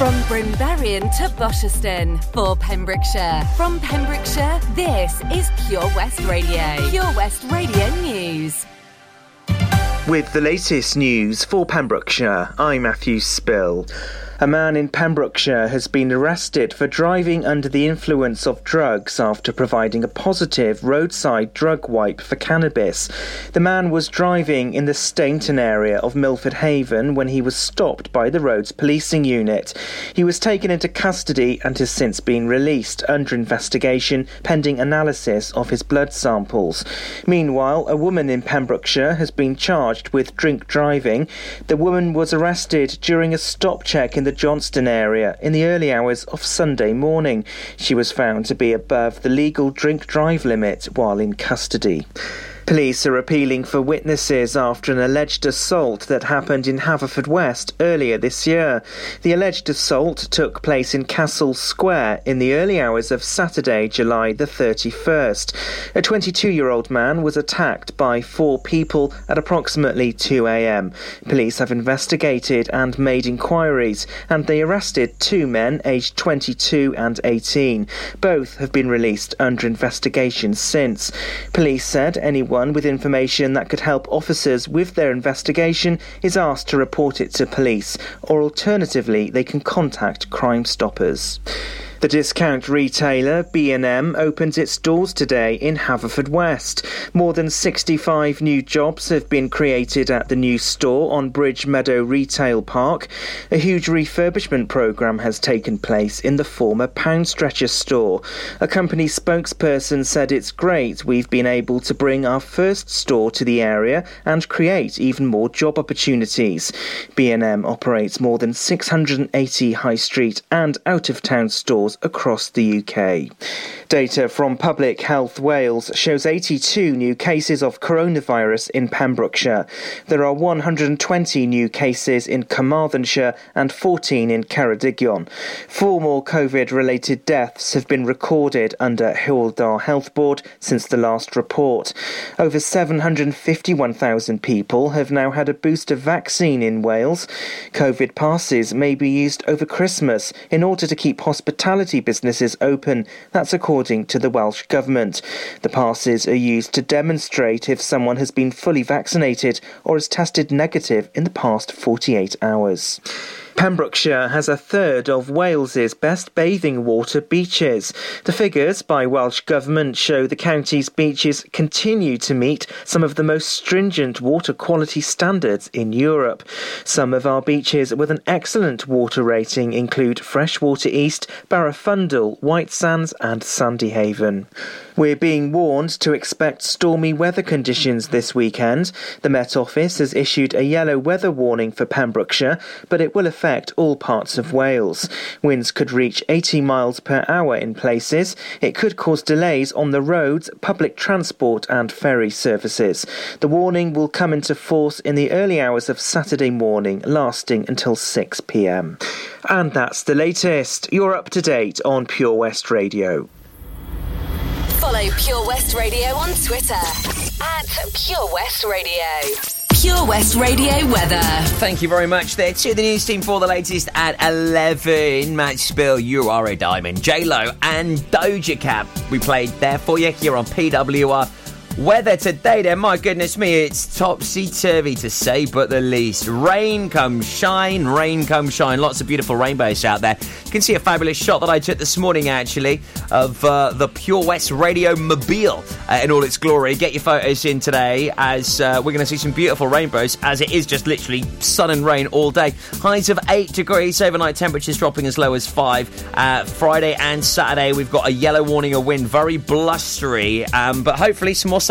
From Brimberian to Bosherston, for Pembrokeshire. From Pembrokeshire, this is Pure West Radio. Pure West Radio News. With the latest news for Pembrokeshire, I'm Matthew Spill. A man in Pembrokeshire has been arrested for driving under the influence of drugs after providing a positive roadside drug wipe for cannabis. The man was driving in the Stainton area of Milford Haven when he was stopped by the roads policing unit. He was taken into custody and has since been released under investigation pending analysis of his blood samples. Meanwhile, a woman in Pembrokeshire has been charged with drink driving. The woman was arrested during a stop check in the Johnston area in the early hours of Sunday morning. She was found to be above the legal drink-drive limit while in custody. Police are appealing for witnesses after an alleged assault that happened in Haverfordwest earlier this year. The alleged assault took place in Castle Square in the early hours of Saturday, July the 31st. A 22-year-old man was attacked by four people at approximately 2 a.m. Police have investigated and made inquiries, and they arrested two men aged 22 and 18. Both have been released under investigation since. Police said anyone with information that could help officers with their investigation is asked to report it to police, or alternatively they can contact Crime Stoppers. The discount retailer B&M opens its doors today in Haverfordwest. More than 65 new jobs have been created at the new store on Bridge Meadow Retail Park. A huge refurbishment programme has taken place in the former Poundstretcher store. A company spokesperson said, "It's great we've been able to bring our first store to the area and create even more job opportunities." B&M operates more than 680 high street and out-of-town stores across the UK. Data from Public Health Wales shows 82 new cases of coronavirus in Pembrokeshire. There are 120 new cases in Carmarthenshire and 14 in Ceredigion. 4 more COVID-related deaths have been recorded under Hywel Dda Health Board since the last report. Over 751,000 people have now had a booster vaccine in Wales. COVID passes may be used over Christmas in order to keep hospitality businesses open. That's according to the Welsh Government. The passes are used to demonstrate if someone has been fully vaccinated or is tested negative in the past 48 hours. Pembrokeshire has a third of Wales's best bathing water beaches. The figures by Welsh Government show the county's beaches continue to meet some of the most stringent water quality standards in Europe. Some of our beaches with an excellent water rating include Freshwater East, Barafundle, White Sands and Sandyhaven. We're being warned to expect stormy weather conditions this weekend. The Met Office has issued a yellow weather warning for Pembrokeshire, but it will affect all parts of Wales. Winds could reach 80 miles per hour in places. It could cause delays on the roads, public transport and ferry services. The warning will come into force in the early hours of Saturday morning, lasting until 6 p.m. And that's the latest. You're up to date on Pure West Radio. Follow Pure West Radio on Twitter at Pure West Radio. Pure West Radio weather. Thank you very much there to the news team for the latest at 11. Matt Spill, you are a diamond. J-Lo and Doja Cat. We played there for you here on PWR. Weather today then, my goodness me, it's topsy-turvy to say but the least. Rain come shine, rain come shine. Lots of beautiful rainbows out there. You can see a fabulous shot that I took this morning, actually, of the Pure West Radio mobile in all its glory. Get your photos in today as we're going to see some beautiful rainbows, as it is just literally sun and rain all day. Highs of 8 degrees, overnight temperatures dropping as low as 5. Friday and Saturday, we've got a yellow warning of wind, very blustery, but hopefully some more sun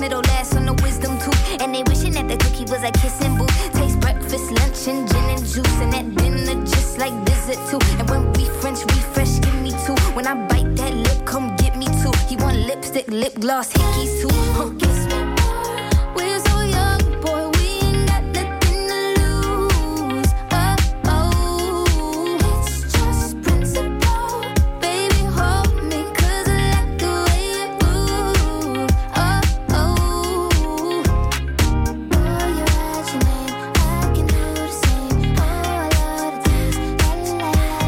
middle last on the wisdom tooth, and they wishing that the cookie was a kissing booth. Taste breakfast, lunch, and gin and juice, and at dinner just like dessert too. And when we French refresh, give me two. When I bite that lip, come get me two. You want lipstick, lip gloss, hickeys too. Kiss me. We're so young, boy, we ain't got nothing to lose. Oh, it's just principle. Baby, hold me, cause I like the way you move. While you're at your name, I can do the same. Oh, a lot of things, la la la la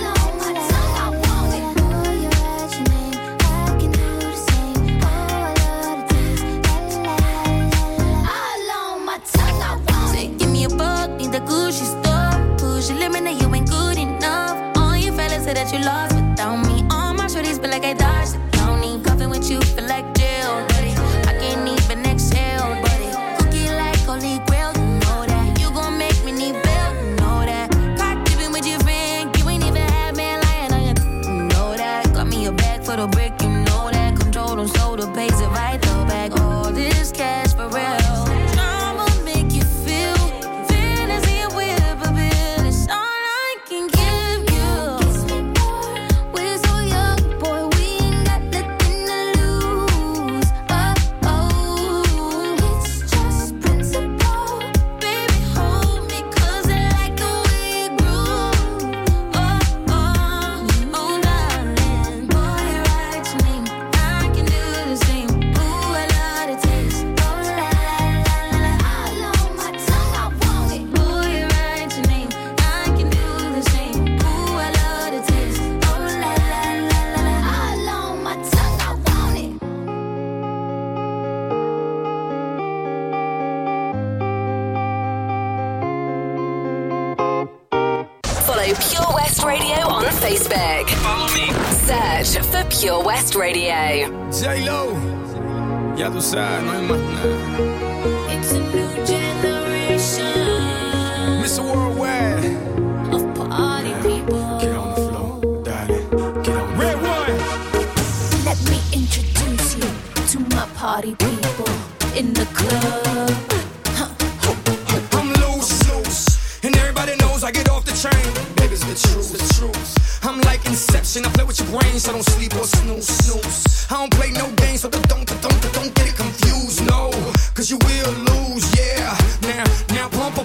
la. I know my tongue, I want it. While you're at your name, I can do the same. Oh, a lot of things, la la la la. I know my tongue, I want it. Give me a bug, need the Gucci store. Push your limit, now you ain't good enough. All you fellas say that you lost without me. All my shorties feel like I dodged the county. Coughing with you feel like jail, buddy. I can't even exhale, buddy. Cookie like holy grail, you know that. You gon' make me need bail, you know that. Caught dipping with your friend, you ain't even had man lying on your you know that. Got me a bag for the brick, you know that. Control them soda, pays it right though back. All this cash for real. I'ma make you feel fantasy and will, but bill is all I can give you. Kiss me more. We're so young, boy, we ain't got nothing to lose. It's just principle. Baby, hold me, cause I like the way it grew. Darling, boy, write your name. I can do the same. Ooh, I love the taste. Oh, la la la la. I know my tongue, I want it. Boy, you write your name. I can do the same. Ooh, I love the taste. Oh, la la la la la. I know my tongue, I want it. Follow Pure West Radio on Facebook. Follow me. Search for Pure West Radio. J-Lo, ya tú sabes, no hay más nada. It's a new generation Mr. Worldwide, of party people. get on the floor, darling, get on. Red one, Let me introduce you to my party people in the club. I'm loose, and everybody knows I get off the train. Baby's the truth, I'm like Inception. I play with your brain, so don't sleep or snooze. I don't play no games, so don't get it confused, no. Cause you will lose, yeah. Now pump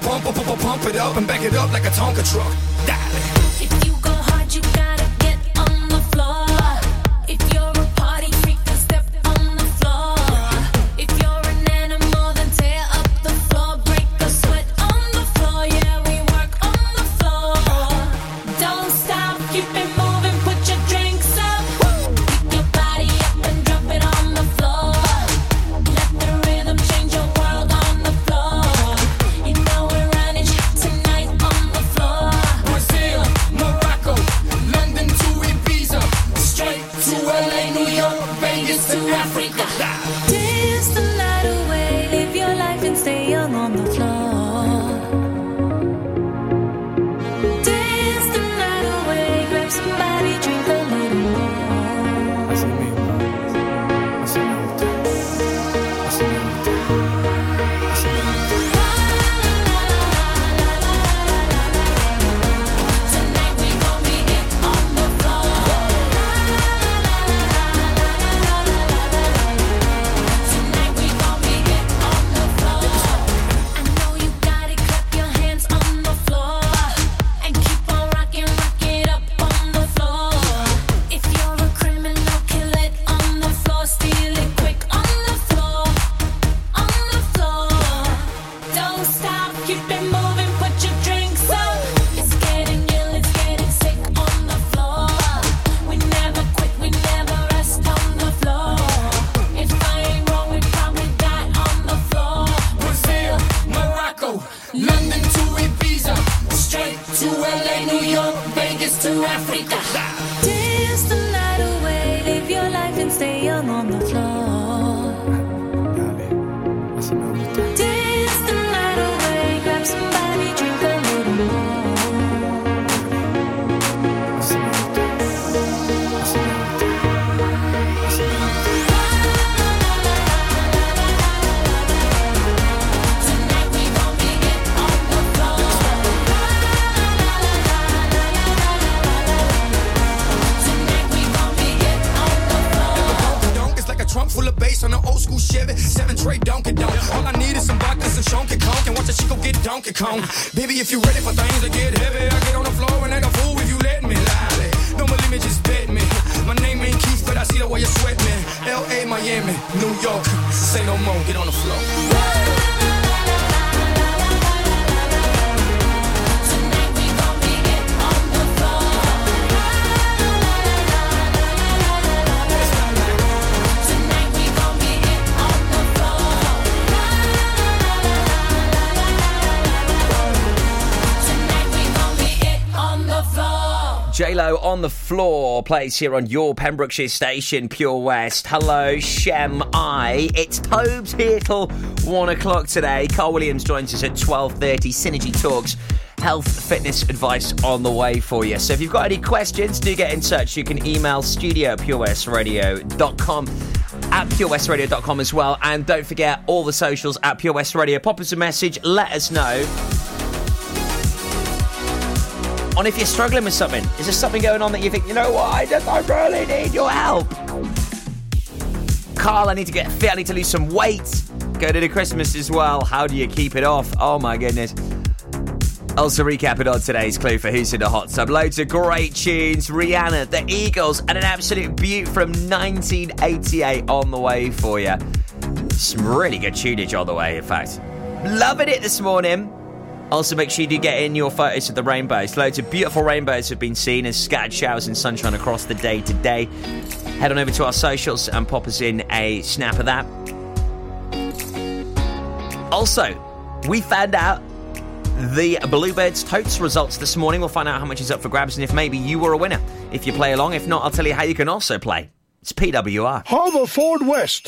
it up and back it up like a Tonka truck. Darling, If you go hard, you gotta get on the floor. If you're a party freak, then step on the floor. If you're an animal, then tear up the floor. Break a sweat on the floor, yeah, we work on the floor. Don't stop, keep it moving, put your drinks up. Pick your body up and drop it on the floor. Let the rhythm change your world on the floor. You know we're running shit tonight on the floor. Brazil, Morocco, London to Ibiza, straight to LA, New York, Vegas to Africa. Dance the night away, live your life and stay young on the floor. Dance the night away, grab somebody, drink a little more. Tonight we gon' be it on the floor. bass on the old school Chevy, 7-tray Donkey Donk. All I need is some vodka, some Chonky Conk, and watch a Chico get Donkey Kong. Baby, if you ready for things to get heavy, I get on the floor and act a fool if you let me. Lie. Don't believe me, just bet me. My name ain't Keith, but I see the way you sweat me. L.A., Miami, New York, say no more, get on the floor. J-Lo on the floor plays here on your Pembrokeshire station, Pure West. Hello, Shem I. It's Tobes here till 1 o'clock today. Carl Williams joins us at 12:30. Synergy Talks. Health, fitness advice on the way for you. So if you've got any questions, do get in touch. You can email studio@purewestradio.com, at purewestradio.com as well. And don't forget all the socials at Pure West Radio. Pop us a message. Let us know. On if you're struggling with something. Is there something going on that you think, you know what, I really need your help? Carl, I need to get fit, I need to lose some weight. Go to the Christmas as well. How do you keep it off? Oh my goodness. Also recap it on today's clue for Who's in the Hot Tub. Loads of great tunes. Rihanna, The Eagles, and an absolute beaut from 1988 on the way for you. Some really good tunage on the way, in fact. Loving it this morning. Also, make sure you do get in your photos of the rainbows. Loads of beautiful rainbows have been seen as scattered showers and sunshine across the day today. Head on over to our socials and pop us in a snap of that. Also, we found out the Bluebirds totes results this morning. We'll find out how much is up for grabs and if maybe you were a winner. If you play along, if not, I'll tell you how you can also play. It's PWR. Haverfordwest.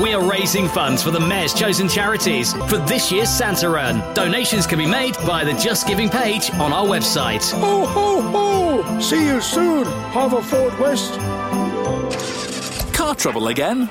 We are raising funds for the Mayor's chosen charities for this year's Santa Run. Donations can be made via the Just Giving page on our website. Ho, ho, ho! See you soon, Haverfordwest. Car trouble again?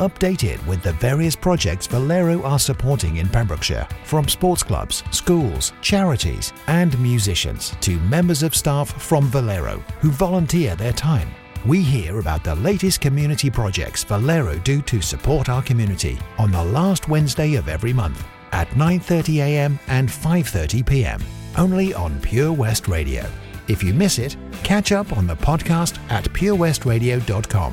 updated with the various projects Valero are supporting in Pembrokeshire, from sports clubs, schools, charities, and musicians to members of staff from Valero who volunteer their time. We hear about the latest community projects Valero do to support our community on the last Wednesday of every month at 9:30am and 5:30pm, only on Pure West Radio. If you miss it, catch up on the podcast at purewestradio.com.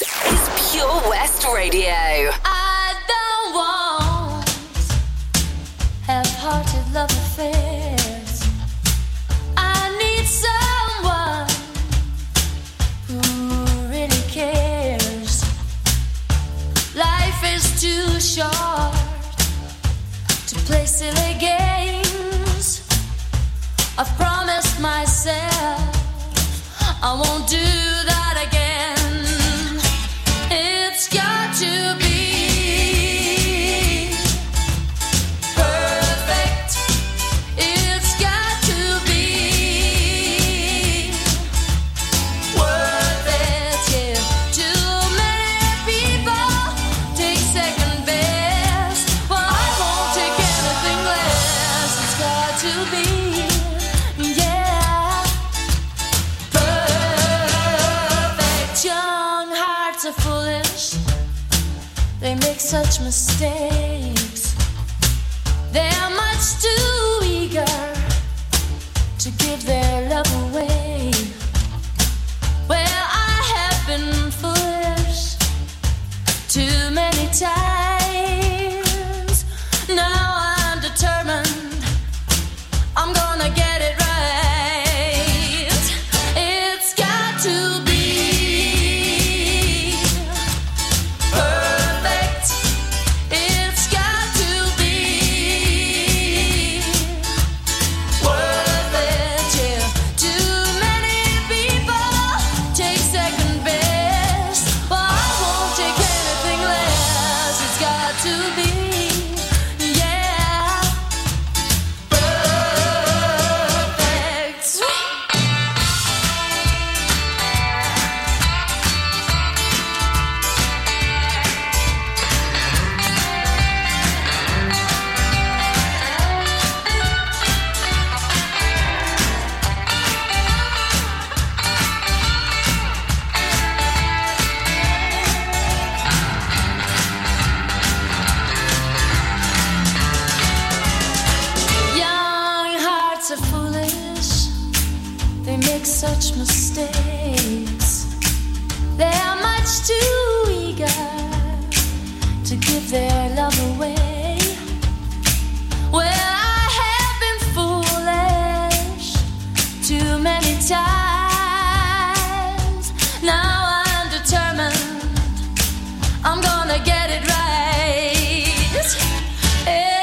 is Pure West Radio. I don't want half-hearted love affairs. I need someone who really cares. Life is too short to play silly games. I've promised myself I won't do that again. It's got to be perfect. It's got to be worth it. Yeah. Too many people take second best. Well, I won't take anything less. It's got to be. They make such mistakes. They're much too eager to give their love away. Well, I have been foolish too many times. Now I'm determined I'm gonna get it right. It's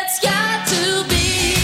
got to be.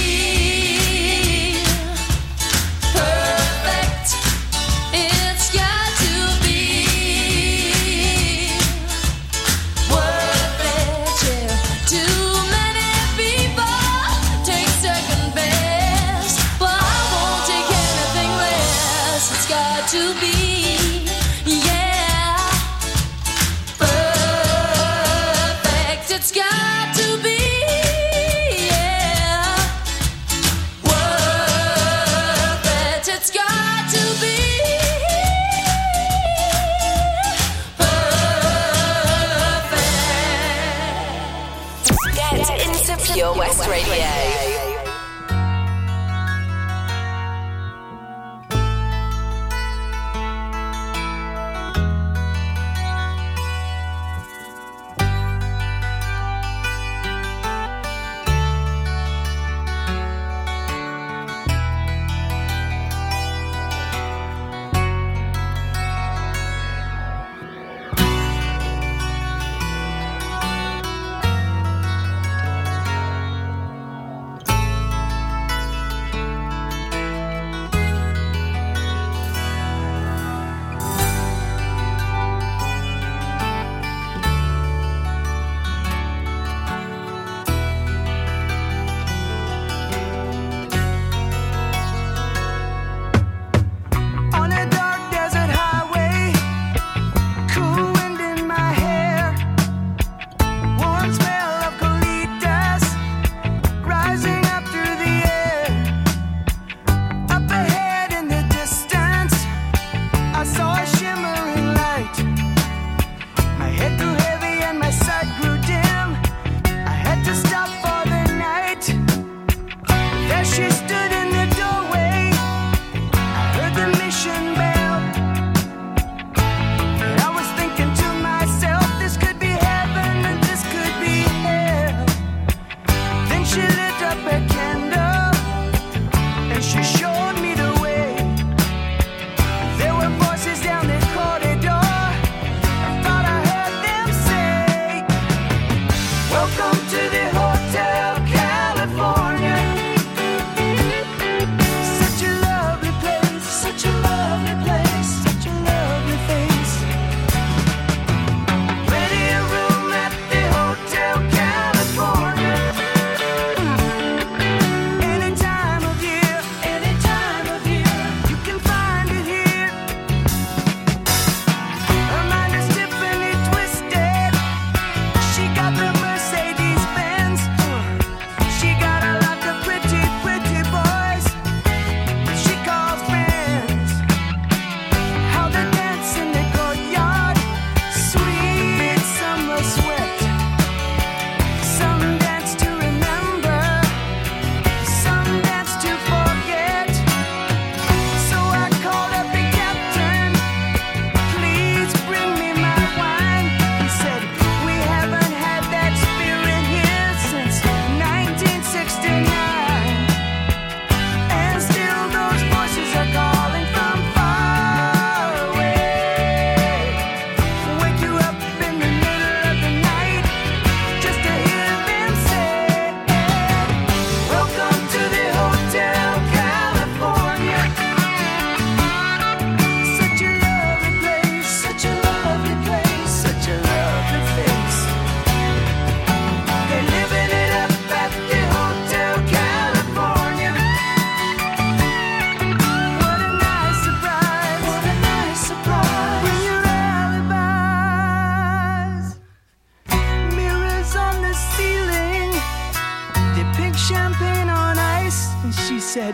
she said,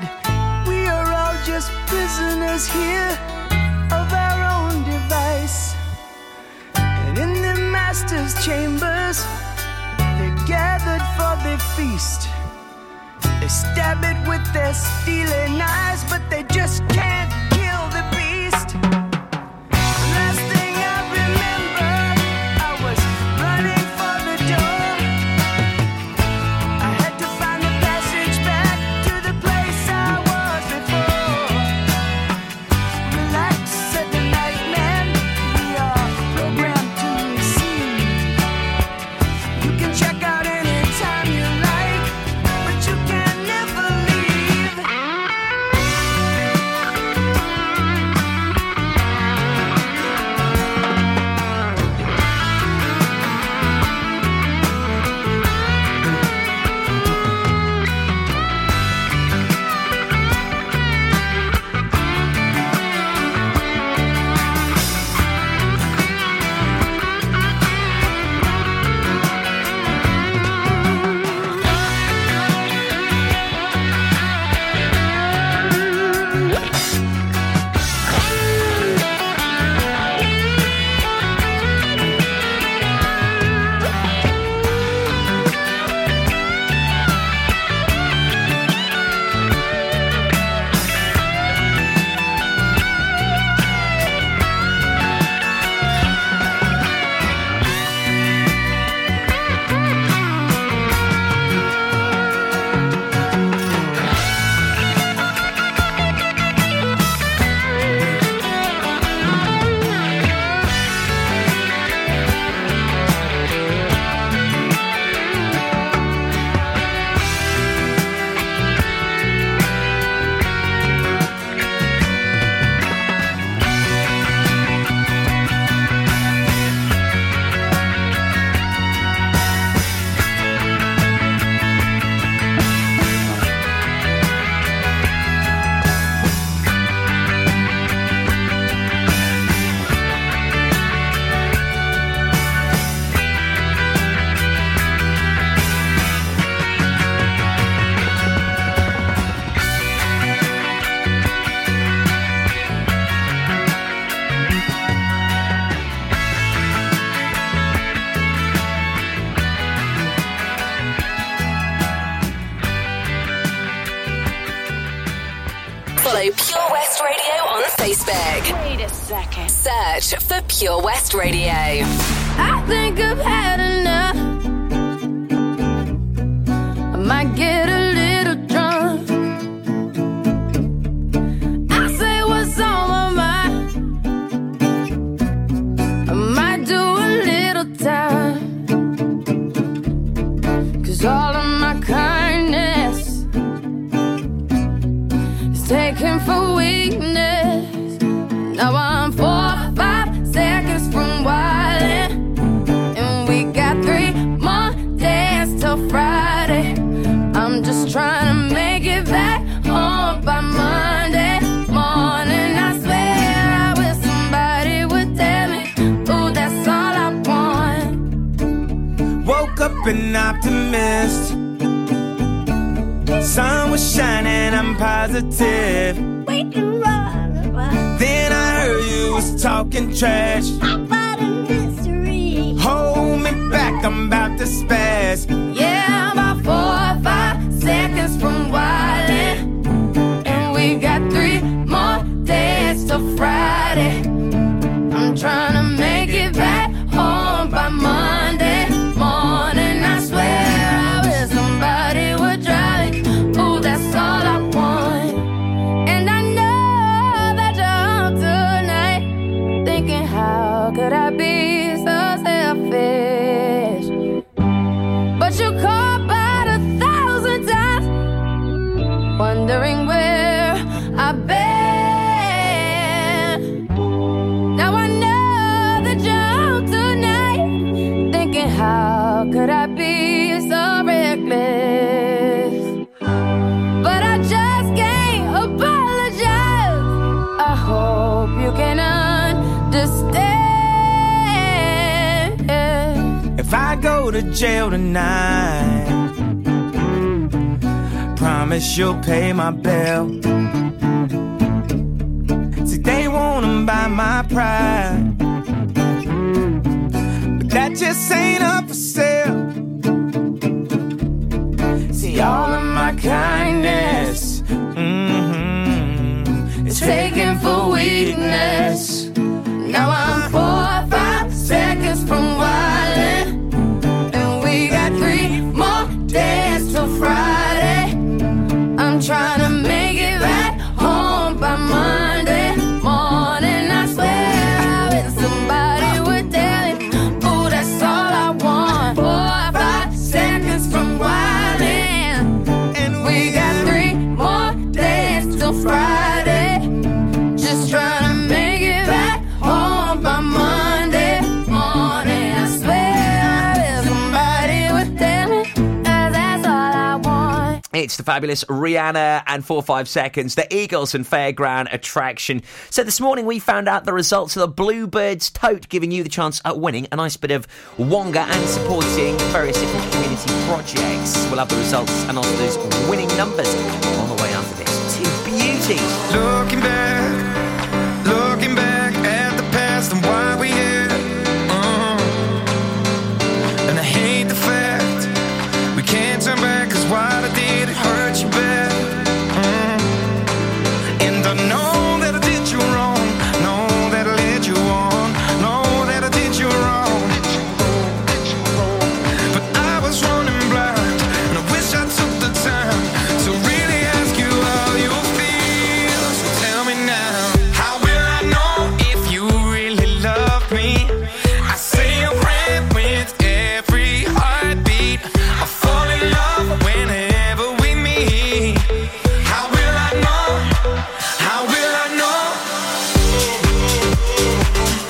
we are all just prisoners here of our own device. And in the master's chambers, they're gathered for the feast. They stab it with their steely knives, but they just can't kill the beast. Search for Pure West Radio. I think I've had enough. I might get a little drunk. I say what's on my mind. I might do a little time. 'Cause all of my kindness is taken for weakness. Now I'm 4 or 5 seconds from wildin', and we got 3 more days till Friday. I'm just trying to make it back home by Monday morning. I swear I wish somebody would tell me, ooh, that's all I want. Woke up an optimist. Sun was shining, I'm positive. We can run. Then I was talking trash about a mystery. Hold me back, I'm about to spaz. Yeah, I'm about 4 or 5 seconds from wildin', and we got 3 more days till Friday. I'm trying to make it back home by Monday morning. I swear I wish somebody would drive it. Ooh, that's all I want. And I know that you're too. How could I be so selfish? But you called about 1,000 times, wondering where I've been. Now I know that you're out tonight, thinking how could I be so reckless? But I just can't apologize. I hope you can understand. If I go to jail tonight, promise promise you'll pay my bill. See, they wanna buy my pride, but that just ain't up for sale. See, all of my kindness, it's taken for weakness. Now I'm 4 or 5 seconds from wildin', and we got 3 more days till Friday. I'm trying to make it back home by Monday morning. I swear I wish somebody would tell it. Oh, that's all I want. 4 or 5 seconds from wildin', and we got 3 more days till Friday. Just trying to make it back home by Monday morning. I swear I wish somebody would tell me, 'cause that's all I want. It's the fabulous Rihanna and 4 or 5 seconds, the Eagles and Fairground Attraction. So this morning we found out the results of the Bluebirds tote, giving you the chance at winning a nice bit of wonga and supporting various different community projects. We'll have the results and also those winning numbers on the way after this. Two beauties. Looking back at the past and why we're here. And I hate the fact we can't turn back, 'cause what I did, it hurt you bad. And I know that I did you wrong, know that I led you on, know that I did you wrong. But I was running blind, and I wish I took the time to really ask you how you feel. So tell me now, how will I know if you really love me? I say a prayer with every heartbeat. I fall in love whenever we meet. How will I know? How will I know? How will I know? How will I know? How will I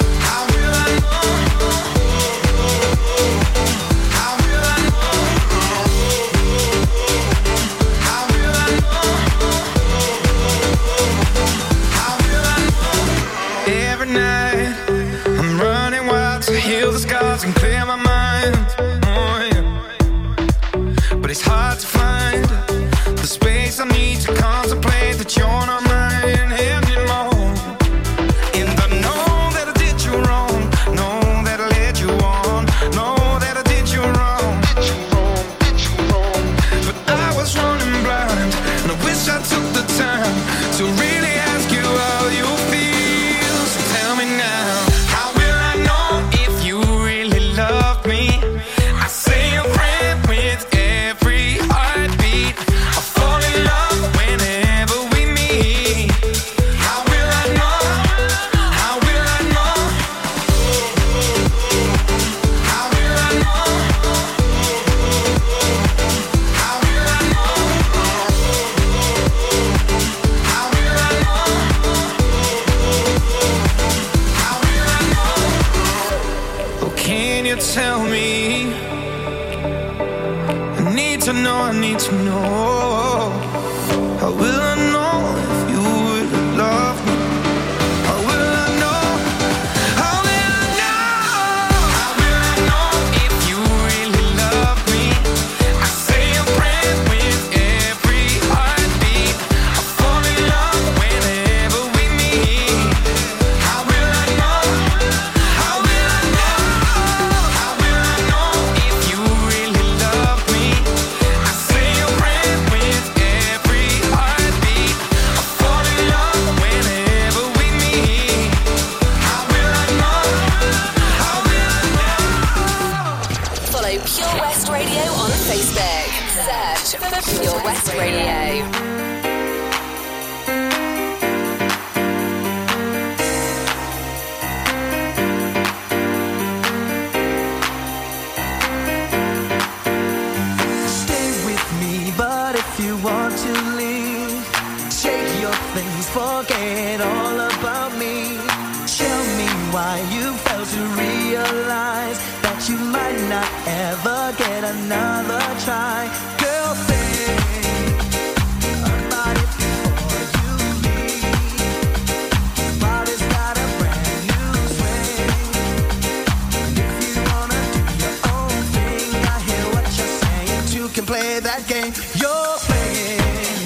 know? How will I know? Every night I'm running wild to heal the scars and clear my mind. Oh, yeah. But it's hard to find the space I need to contemplate that you're not mine anymore. And I know that I did you wrong, know that I led you on, know that I did you wrong. But I was running blind, and I wish I took the time to really ask you how you feel. So tell me now, how will I know if you really love me? I say a prayer with every heartbeat. I fall in love whenever we meet. How will I know? How will I know? How will I know? How will I know? How will I know? How will I know? Oh, can you tell me? I need to know, I need to know. How will I know if you would love me? How will I know? How will I know? How will I know if you really love me? I say a prayer with every heartbeat. I fall in love whenever we meet. How will I know? How will I know? How will I know if you really love me? I say a prayer with every heartbeat. I fall in love whenever we meet. How will I know? How will I know? Follow Pure West Radio on Facebook. Search for Pure West Radio. Stay with me, but if you want to leave, take your things, forget all about me. Tell me why you failed to realize that you might not ever get another try. Girl, think about it before you leave. Your body's got a brand new swing. If you wanna do your own thing, I hear what you're saying. You can play that game you're playing.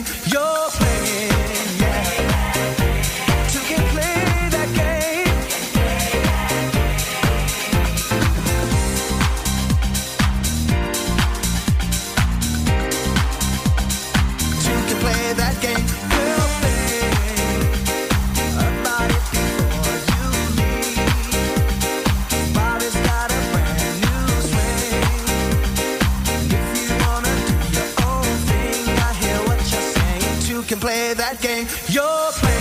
game you're playing, yeah. You can play that game. You can play that game you're playing. About it before you leave. Bobby's got a brand new swing. If you wanna do your own thing, I hear what you're saying. You can play that game you're playing.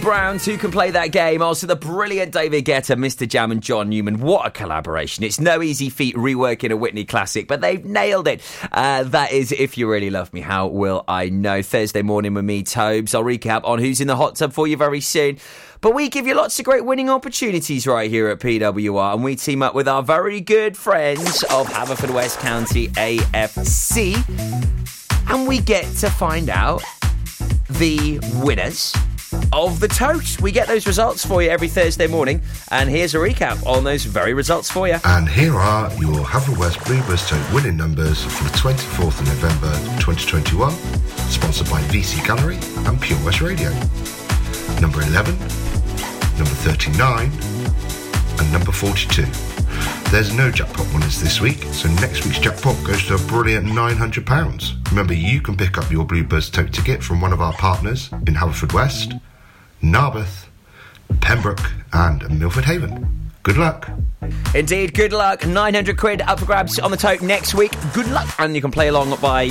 Browns, who can play that game? Also, the brilliant David Guetta, Mr. Jam and John Newman. What a collaboration. It's no easy feat reworking a Whitney classic, but they've nailed it. That is If You Really Love Me, How Will I Know? Thursday morning with me, Tobes. I'll recap on who's in the hot tub for you very soon. But we give you lots of great winning opportunities right here at PWR, and we team up with our very good friends of Haverfordwest County AFC, and we get to find out the winners of the toast. We get those results for you every Thursday morning, and here's a recap on those very results for you. And here are your Haverfordwest Bluebirds tote winning numbers for the 24th of November 2021, sponsored by VC Gallery and Pure West Radio. Number 11, number 39 and number 42. There's no jackpot winners this week, so next week's jackpot goes to a brilliant £900. Remember, you can pick up your Bluebirds tote ticket from one of our partners in Haverfordwest, Narberth, Pembroke and Milford Haven. Good luck. Indeed, good luck. £900 up for grabs on the tote next week. Good luck. And you can play along by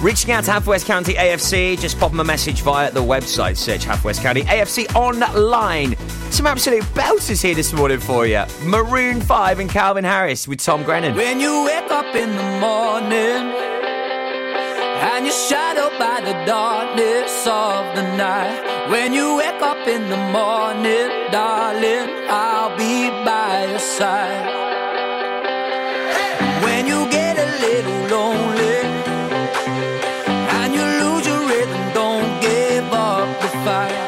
reaching out to Haverfordwest County AFC. Just pop them a message via the website. Search Haverfordwest County AFC online. Some absolute belters here this morning for you. Maroon 5 and Calvin Harris with Tom Grennan. When you wake up in the morning and you're shadowed by the darkness of the night. When you wake up in the morning, darling, I'll be by your side. Hey! When you get a little lonely and you lose your rhythm, don't give up the fight.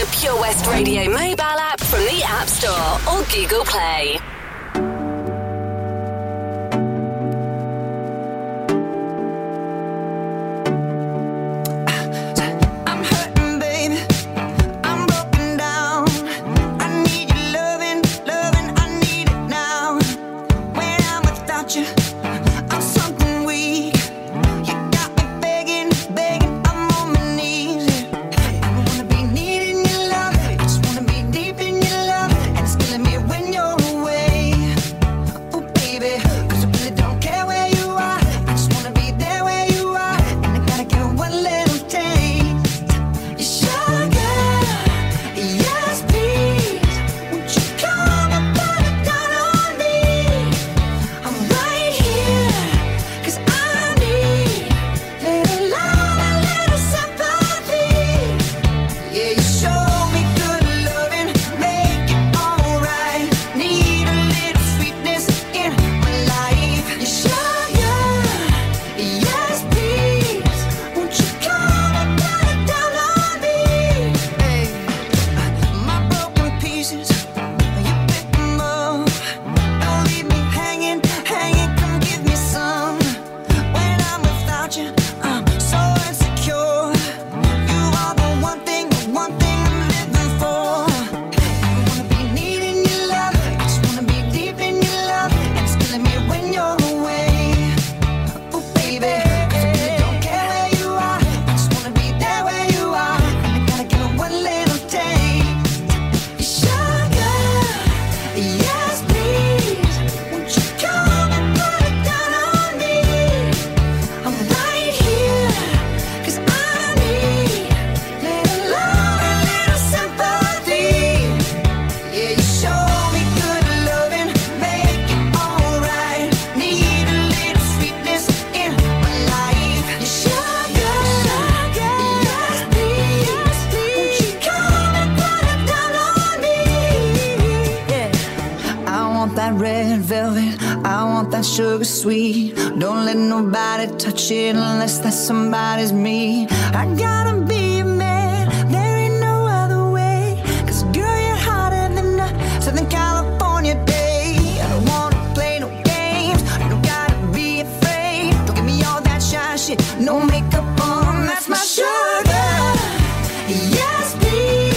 the Pure West Radio mobile app from the App Store or Google Play. Sugar sweet, don't let nobody touch it unless that somebody's me. I gotta be a man, there ain't no other way. 'Cause girl, you're hotter than a Southern California day. I don't wanna play no games, I don't gotta be afraid. Don't give me all that shy shit, no makeup on, that's my sugar. Yes, please.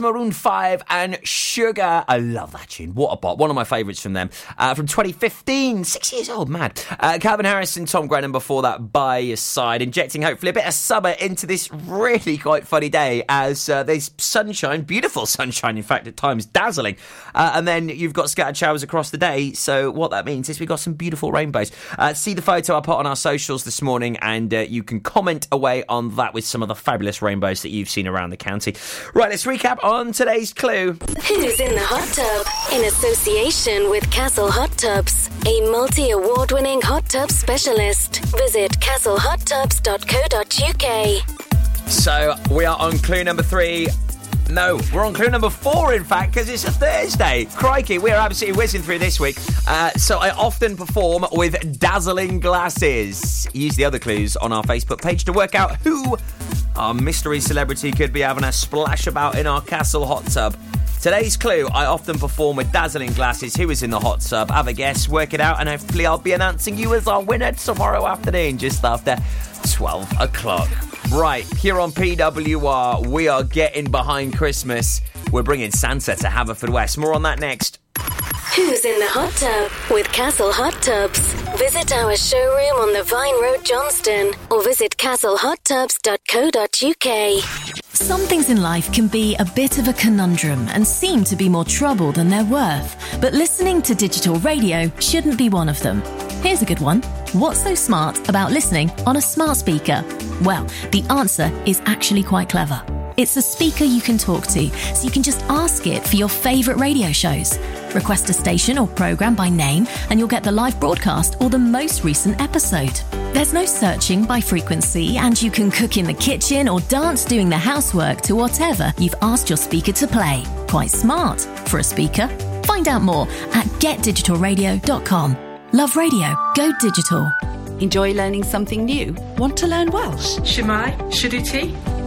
Maroon 5 and Sugar. I love that tune. What a bop. One of my favourites from them. From 2015. 6 years old, mad. Calvin Harris and Tom Grennan before that, By Your Side, injecting hopefully a bit of summer into this really quite funny day as there's sunshine, beautiful sunshine, in fact, at times dazzling. And then you've got scattered showers across the day. So what that means is we've got some beautiful rainbows. See the photo I put on our socials this morning and you can comment away on that with some of the fabulous rainbows that you've seen around the county. Right, let's recap on today's clue. Who's in the hot tub? In association with Castle Hot Tubs, a multi-award-winning hot tub specialist. Visit castlehottubs.co.uk. So we are on clue number 3. No, we're on clue number 4, in fact, because it's a Thursday. Crikey, we are absolutely whizzing through this week. So I often perform with dazzling glasses. Use the other clues on our Facebook page to work out who our mystery celebrity could be having a splash about in our Castle Hot Tub. Today's clue, I often perform with dazzling glasses. Who is in the hot tub? Have a guess, work it out, and hopefully I'll be announcing you as our winner tomorrow afternoon, just after 12 o'clock. Right, here on PWR, we are getting behind Christmas. We're bringing Santa to Haverfordwest. More on that next. Who's in the hot tub with Castle Hot Tubs? Visit our showroom on the Vine Road, Johnston, or visit castlehottubs.co.uk. Some things in life can be a bit of a conundrum and seem to be more trouble than they're worth, but listening to digital radio shouldn't be one of them. Here's a good one. What's so smart about listening on a smart speaker? Well, the answer is actually quite clever. It's a speaker you can talk to, so you can just ask it for your favourite radio shows. Request a station or programme by name, and you'll get the live broadcast or the most recent episode. There's no searching by frequency, and you can cook in the kitchen or dance doing the housework to whatever you've asked your speaker to play. Quite smart for a speaker. Find out more at getdigitalradio.com. Love radio. Go digital. Enjoy learning something new? Want to learn Welsh? Shemai? Shuduti?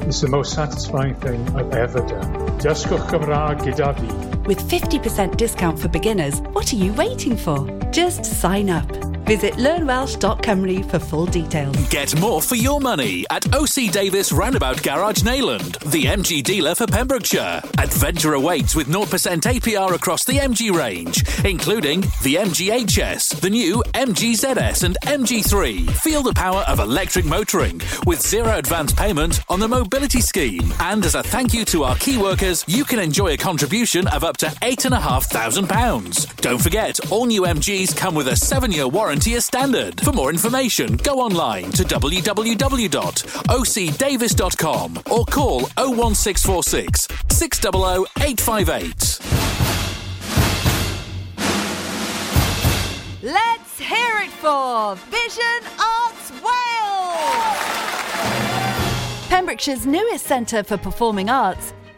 It's the most satisfying thing I've ever done. Dysgwch Cymraeg gyda fi. With 50% discount for beginners, what are you waiting for? Just sign up. Visit learnwelsh.cymru for full details. Get more for your money at OC Davis Roundabout Garage Nayland, the MG dealer for Pembrokeshire. Adventure awaits with 0% APR across the MG range, including the MG HS, the new MG ZS and MG3. Feel the power of electric motoring with zero advance payment on the mobility scheme. And as a thank you to our key workers, you can enjoy a contribution of up to £8,500. Don't forget, all new MGs come with a 7-year warranty as standard. For more information, go online to www.ocdavis.com or call 01646 600 858. Let's hear it for Vision Arts Wales! Pembrokeshire's newest centre for performing arts,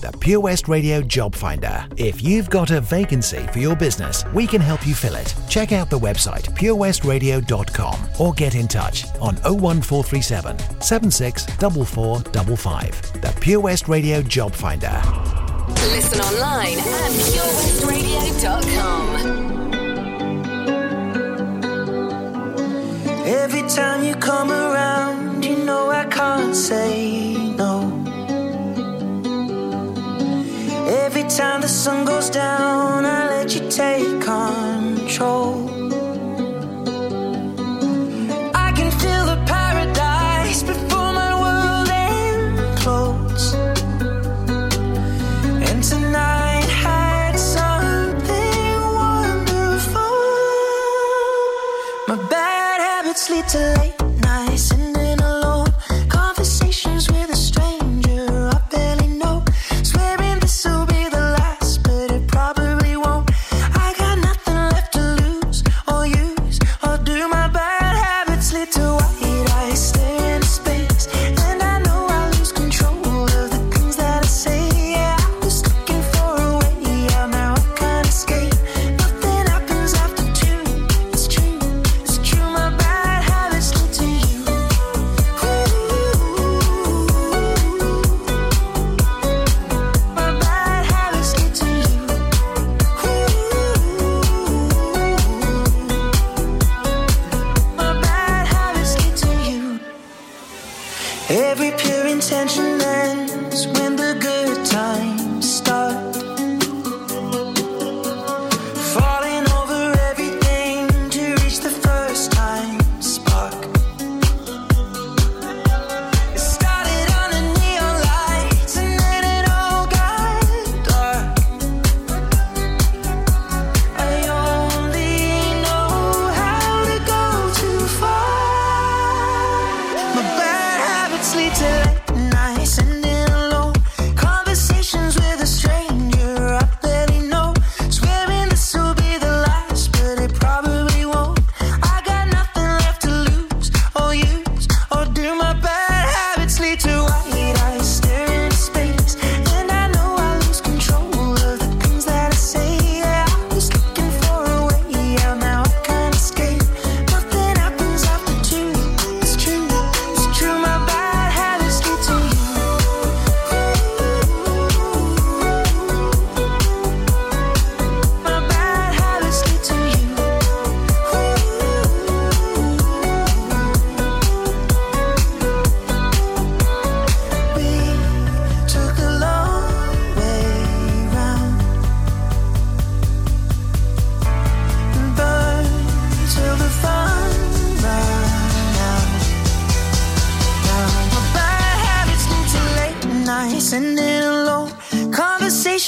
The Pure West Radio Job Finder. If you've got a vacancy for your business, we can help you fill it. Check out the website purewestradio.com or get in touch on 01437 764455. The Pure West Radio Job Finder. Listen online at purewestradio.com. Every time you come around, you know I can't say no. Every time the sun goes down, I let you take control. I can feel the paradise before my world implodes. And tonight had something wonderful. My bad habits lead to late. Stranger I barely know, swearing this will be the last, but it probably won't.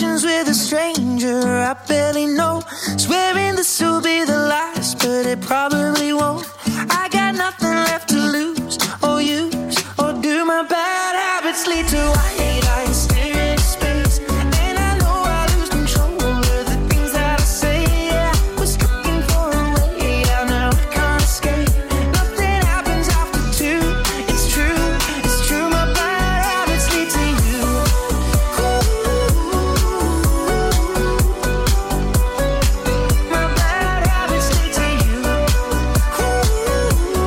conversations with a stranger I barely know, swearing this will be the last, but it probably won't. I got nothing left to lose or use, or do my bad habits lead to white eyes staring into space, and I know I lose control over the things that I say. Yeah, was looking for a way out, now I can't escape. Nothing happens after two, it's true, it's true. My bad habits lead to you. Ooh, my bad habits lead to you. Ooh, my bad habits lead to you. Pure West Radio.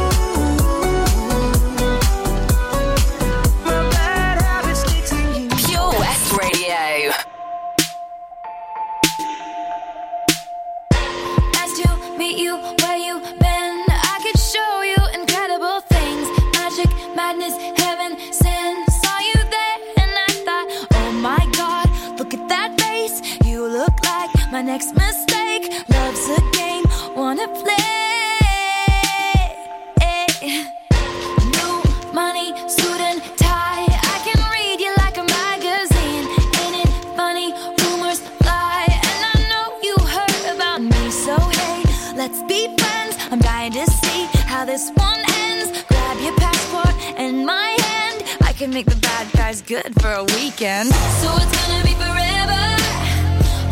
Nice to meet you, where you been? I could show you incredible things. Magic, madness, heaven, sin. Saw you there and I thought, oh my god, look at that face. You look like my next mistake. Love's a game, wanna play. New money, suit and tie. I can read you like a magazine. Ain't it funny? Rumors fly. And I know you heard about me, so hey, let's be friends. I'm dying to see how this one ends. Grab your passport and my hand. I can make the bad guys good for a weekend. So it's gonna be forever,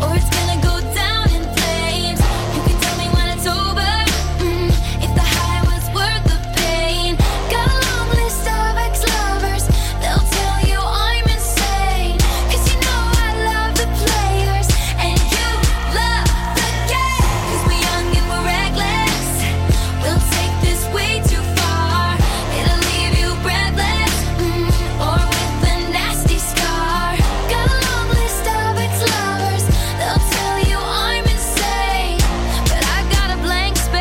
or it's gonna go down in flames. You can tell me when it's over, if the high was worth the pain. Got a long list of ex-lovers, they'll tell you I'm insane. Cause you know I love the players, and you love the game. Cause we're young and we're reckless, we'll take this way too far. It'll leave you breathless, or with a nasty scar. Got a long list of ex-lovers, they'll tell you I'm insane.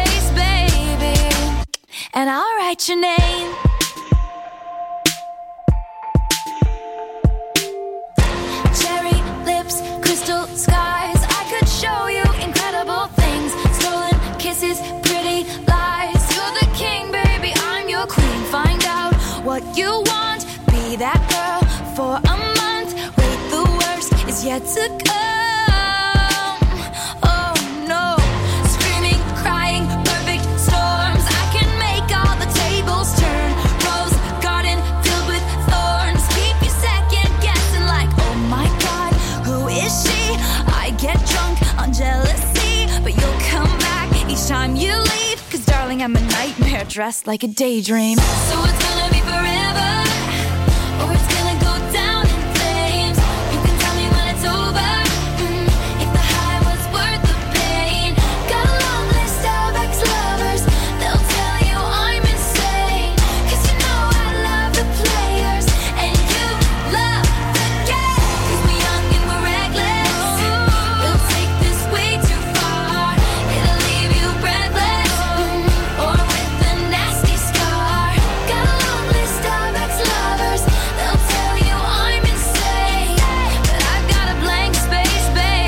But I got a blank space, baby, and I'll write your name. Cherry lips, crystal skies. I could show you incredible things. Stolen kisses, pretty lies. You're the king, baby, I'm your queen. Find out what you want. Be that girl for a month. Wait, the worst is yet to come. Oh no. Screaming, crying, perfect storms. I can make all the tables turn. Rose garden filled with thorns. Keep you second guessing like, oh my god, who is she? I get drunk on jealousy, but you'll come back each time you leave. Cause darling, I'm a nightmare dressed like a daydream. So it's gonna be forever, or it's gonna go down in flames. You can tell me when it's over, if the high was worth the pain. Got a long list of ex-lovers, they'll tell you I'm insane. Cause you know I love the players, and you love the game. Cause we're young and we're reckless, we'll take this way too far. It'll leave you breathless, or with a nasty scar. Got a long list of ex-lovers, they'll tell you I'm insane. But I've got a blank space, baby, and I'll write your name. Boys only want love if it's torture. Don't say I didn't warn ya. Boys only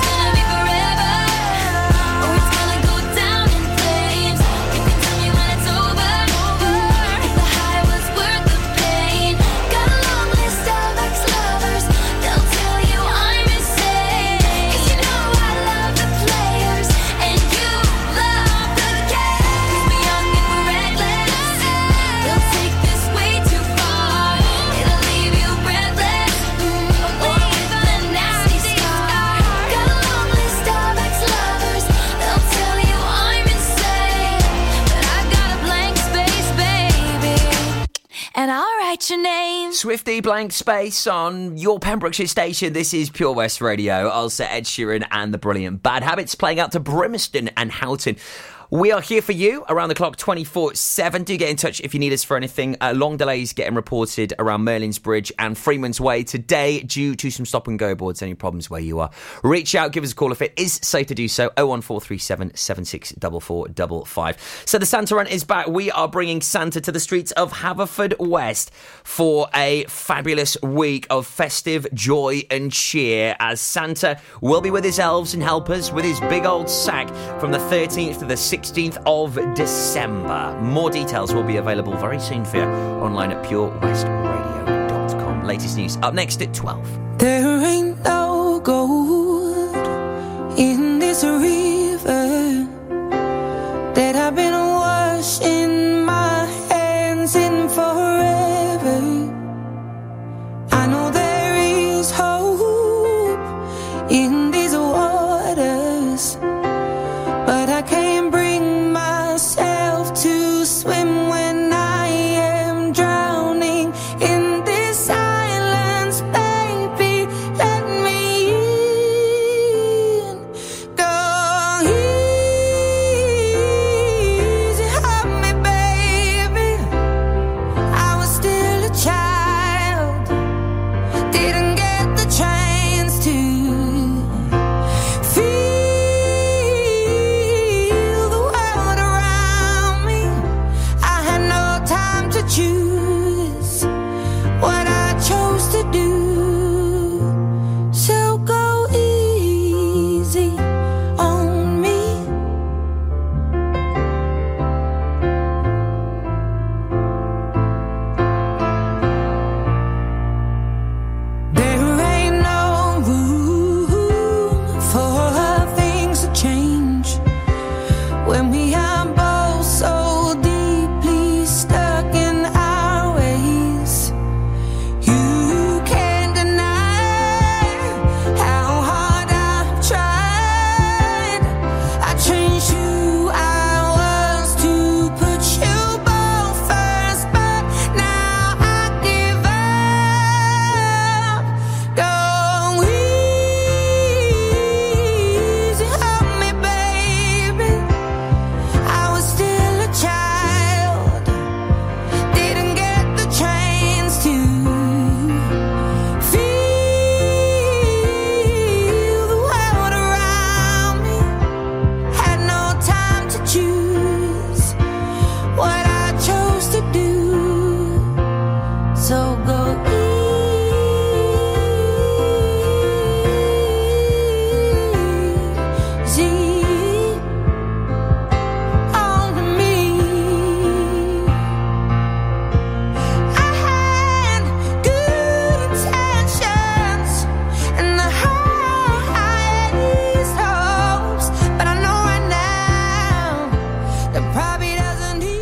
be forever, or it's gonna go down in flames. You can tell me when it's over, if the high was worth the pain. Got a long list of ex-lovers, they'll tell you I'm insane. Cause you know I love the players, and you love the game. Cause we're young and we're reckless, they'll take this way too far. It'll leave you breathless, or with a nasty scar. Got a long list of ex-lovers, they'll tell you I'm insane. But I've got a blank space, baby, and I'll write your name. Swifty blank space on your Pembrokeshire station. This is Pure West Radio. Ulster, Ed Sheeran and the brilliant Bad Habits playing out to Brimston and Houghton. We are here for you around the clock 24/7. Do get in touch if you need us for anything. Long delays getting reported around Merlin's Bridge and Freeman's Way today due to some stop and go boards. Any problems where you are, reach out, give us a call if it is safe to do so. 01437 764455. So the Santa Run is back. We are bringing Santa to the streets of Haverfordwest for a fabulous week of festive joy and cheer, as Santa will be with his elves and helpers with his big old sack from the 13th to the 16th of December. More details will be available very soon for you online at purewestradio.com. Latest news up next at 12. There ain't no gold in this river that I've been washing.